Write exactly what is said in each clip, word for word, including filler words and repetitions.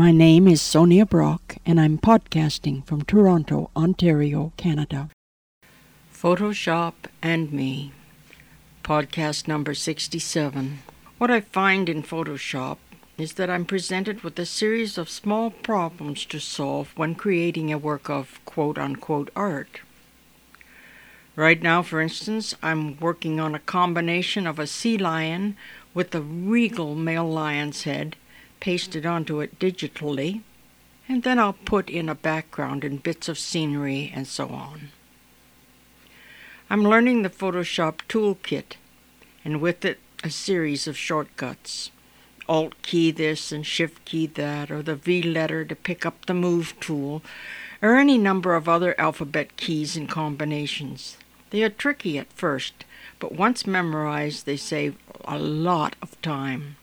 My name is Sonia Brock, and I'm podcasting from Toronto, Ontario, Canada. Photoshop and Me, podcast number sixty-seven. What I find in Photoshop is that I'm presented with a series of small problems to solve when creating a work of quote-unquote art. Right now, for instance, I'm working on a combination of a sea lion with a regal male lion's head pasted onto it digitally, and then I'll put in a background and bits of scenery and so on. I'm learning the Photoshop toolkit, and with it a series of shortcuts. Alt key this and shift key that, or the V letter to pick up the move tool, or any number of other alphabet keys and combinations. They are tricky at first, but once memorized they save a lot of time.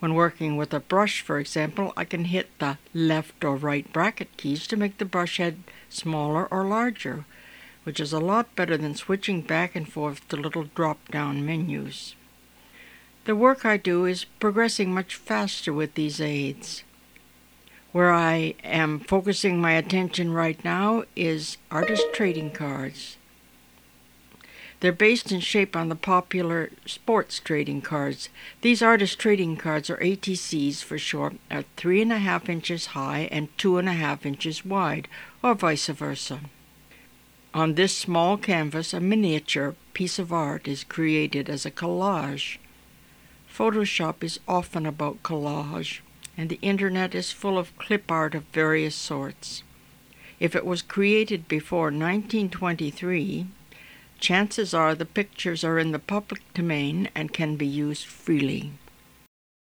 When working with a brush, for example, I can hit the left or right bracket keys to make the brush head smaller or larger, which is a lot better than switching back and forth to little drop-down menus. The work I do is progressing much faster with these aids. Where I am focusing my attention right now is Artist Trading Cards. They're based in shape on the popular sports trading cards. These artist trading cards, or A T Cs for short, are three and a half inches high and two and a half inches wide, or vice versa. On this small canvas, a miniature piece of art is created as a collage. Photoshop is often about collage, and the internet is full of clip art of various sorts. If it was created before nineteen twenty-three, chances are the pictures are in the public domain and can be used freely.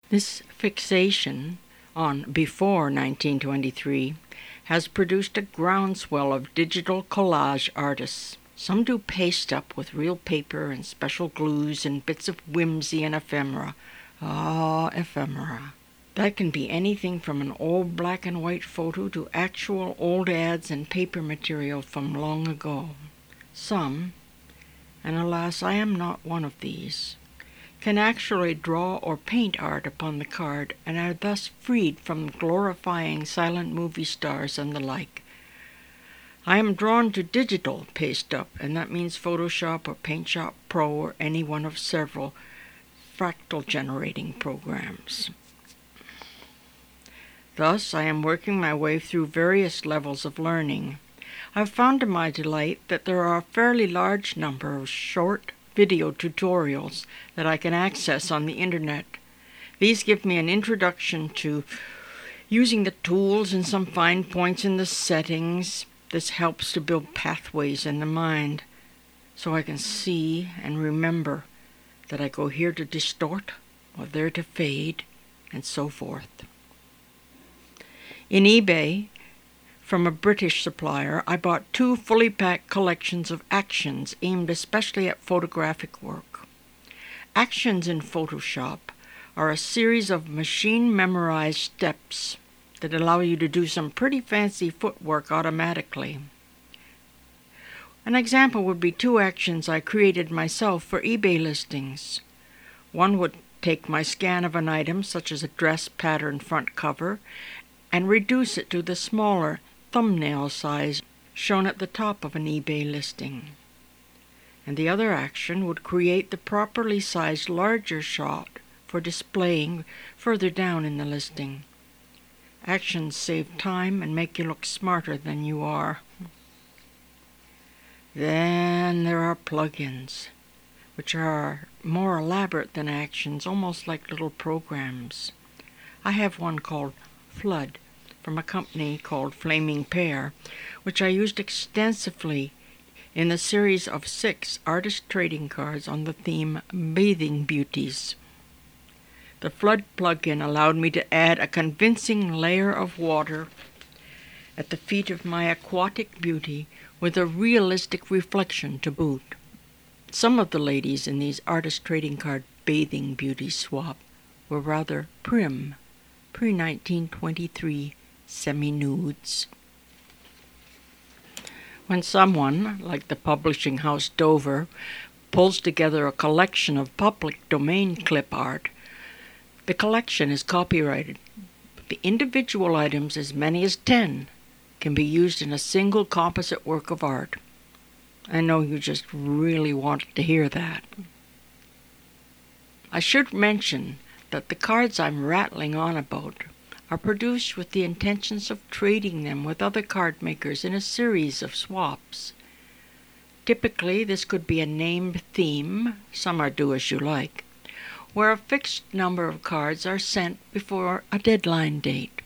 This fixation on before nineteen twenty-three has produced a groundswell of digital collage artists. Some do paste up with real paper and special glues and bits of whimsy and ephemera. Ah, ephemera. That can be anything from an old black and white photo to actual old ads and paper material from long ago. Some, and alas, I am not one of these, can actually draw or paint art upon the card and are thus freed from glorifying silent movie stars and the like. I am drawn to digital paste-up, and that means Photoshop or PaintShop Pro or any one of several fractal generating programs. Thus, I am working my way through various levels of learning. I've found to my delight that there are a fairly large number of short video tutorials that I can access on the internet. These give me an introduction to using the tools and some fine points in the settings. This helps to build pathways in the mind, so I can see and remember that I go here to distort or there to fade, and so forth. In eBay, from a British supplier, I bought two fully packed collections of actions aimed especially at photographic work. Actions in Photoshop are a series of machine-memorized steps that allow you to do some pretty fancy footwork automatically. An example would be two actions I created myself for eBay listings. One would take my scan of an item, such as a dress pattern front cover, and reduce it to the smaller thumbnail size shown at the top of an eBay listing. And the other action would create the properly sized larger shot for displaying further down in the listing. Actions save time and make you look smarter than you are. Then there are plugins, which are more elaborate than actions, almost like little programs. I have one called Flood, from a company called Flaming Pear, which I used extensively in the series of six artist trading cards on the theme Bathing Beauties. The Flood plugin allowed me to add a convincing layer of water at the feet of my aquatic beauty with a realistic reflection to boot. Some of the ladies in these artist trading card Bathing Beauty swap were rather prim, pre-nineteen twenty-three semi-nudes. When someone, like the publishing house Dover, pulls together a collection of public domain clip art, the collection is copyrighted. The individual items, as many as ten, can be used in a single composite work of art. I know you just really wanted to hear that. I should mention that the cards I'm rattling on about are produced with the intentions of trading them with other card makers in a series of swaps. Typically, this could be a named theme, some are do as you like, where a fixed number of cards are sent before a deadline date.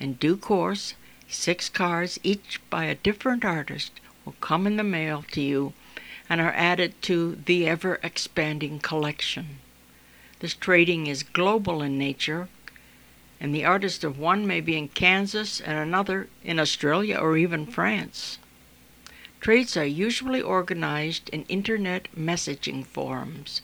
In due course, six cards, each by a different artist, will come in the mail to you and are added to the ever-expanding collection. This trading is global in nature, and the artist of one may be in Kansas and another in Australia or even France. Trades are usually organized in internet messaging forums.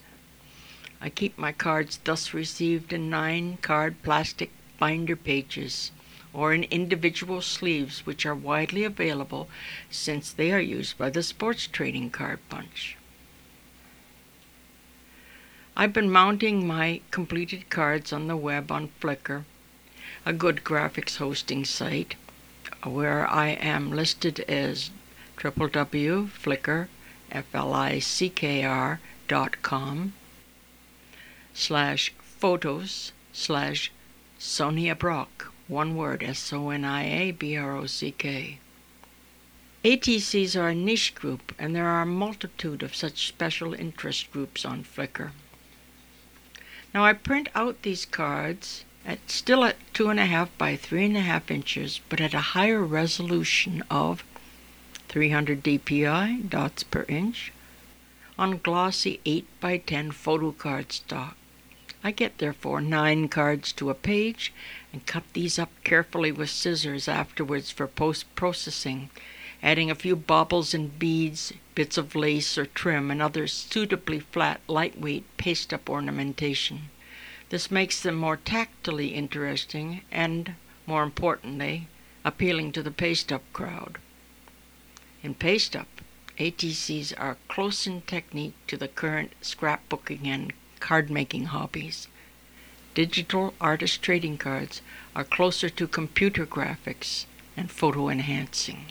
I keep my cards thus received in nine-card plastic binder pages or in individual sleeves, which are widely available since they are used by the sports trading card bunch. I've been mounting my completed cards on the web on Flickr, a good graphics hosting site, where I am listed as w w w dot flickr dot com slash photos slash Sonia Brock, one word, S O N I A B R O C K. A T Cs are a niche group, and there are a multitude of such special interest groups on Flickr. Now I print out these cards at still at two and a half by three and a half inches, but at a higher resolution of three hundred D P I, dots per inch, on glossy eight by ten photo card stock. I get, therefore, nine cards to a page and cut these up carefully with scissors afterwards for post-processing, adding a few baubles and beads, bits of lace or trim, and other suitably flat, lightweight paste-up ornamentation. This makes them more tactilely interesting and, more importantly, appealing to the paste-up crowd. In PaintShop, A T Cs are close in technique to the current scrapbooking and card-making hobbies. Digital artist trading cards are closer to computer graphics and photo-enhancing.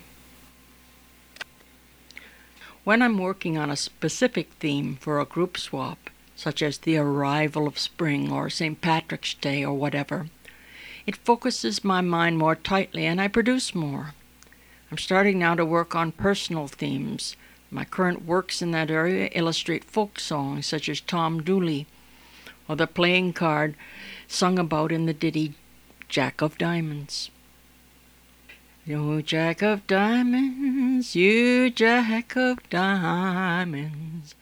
When I'm working on a specific theme for a group swap, such as the arrival of spring or Saint Patrick's Day or whatever, it focuses my mind more tightly and I produce more. I'm starting now to work on personal themes. My current works in that area illustrate folk songs such as Tom Dooley, or the playing card sung about in the ditty Jack of Diamonds. You Jack of Diamonds, you Jack of Diamonds,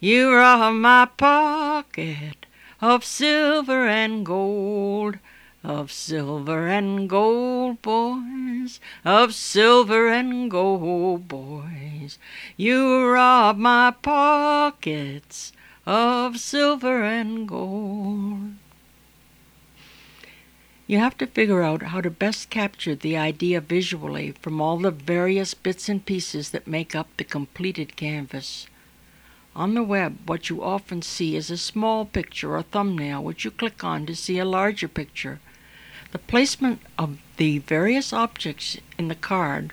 you rob my pocket of silver and gold, of silver and gold, boys, of silver and gold, boys. You rob my pockets of silver and gold. You have to figure out how to best capture the idea visually from all the various bits and pieces that make up the completed canvas. On the web, what you often see is a small picture or thumbnail which you click on to see a larger picture. The placement of the various objects in the card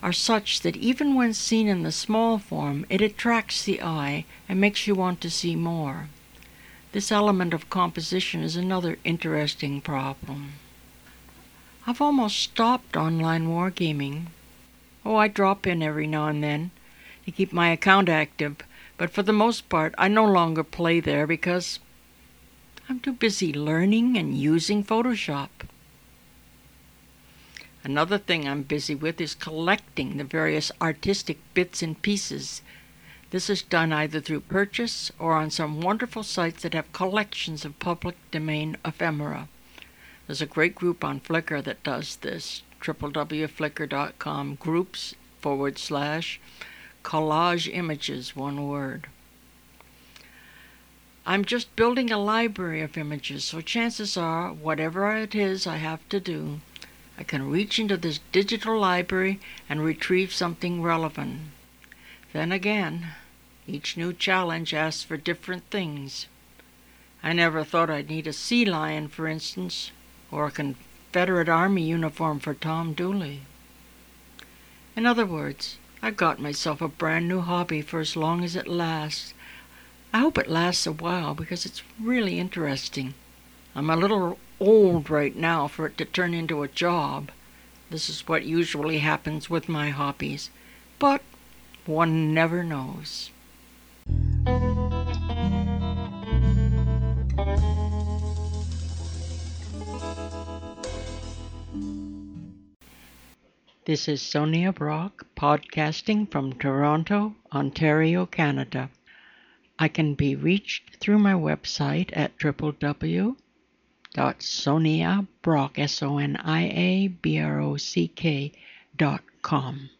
are such that even when seen in the small form, it attracts the eye and makes you want to see more. This element of composition is another interesting problem. I've almost stopped online wargaming. Oh, I drop in every now and then to keep my account active, but for the most part, I no longer play there because I'm too busy learning and using Photoshop. Another thing I'm busy with is collecting the various artistic bits and pieces. This is done either through purchase or on some wonderful sites that have collections of public domain ephemera. There's a great group on Flickr that does this, w w w dot flickr dot com groups forward slash collage images, one word. I'm just building a library of images, so chances are, whatever it is I have to do, I can reach into this digital library and retrieve something relevant. Then again, each new challenge asks for different things. I never thought I'd need a sea lion, for instance, or a con- Confederate Army uniform for Tom Dooley. In other words, I got myself a brand new hobby for as long as it lasts. I hope it lasts a while because it's really interesting. I'm a little old right now for it to turn into a job. This is what usually happens with my hobbies, but one never knows. This is Sonia Brock, podcasting from Toronto, Ontario, Canada. I can be reached through my website at www dot sonia brock dot com.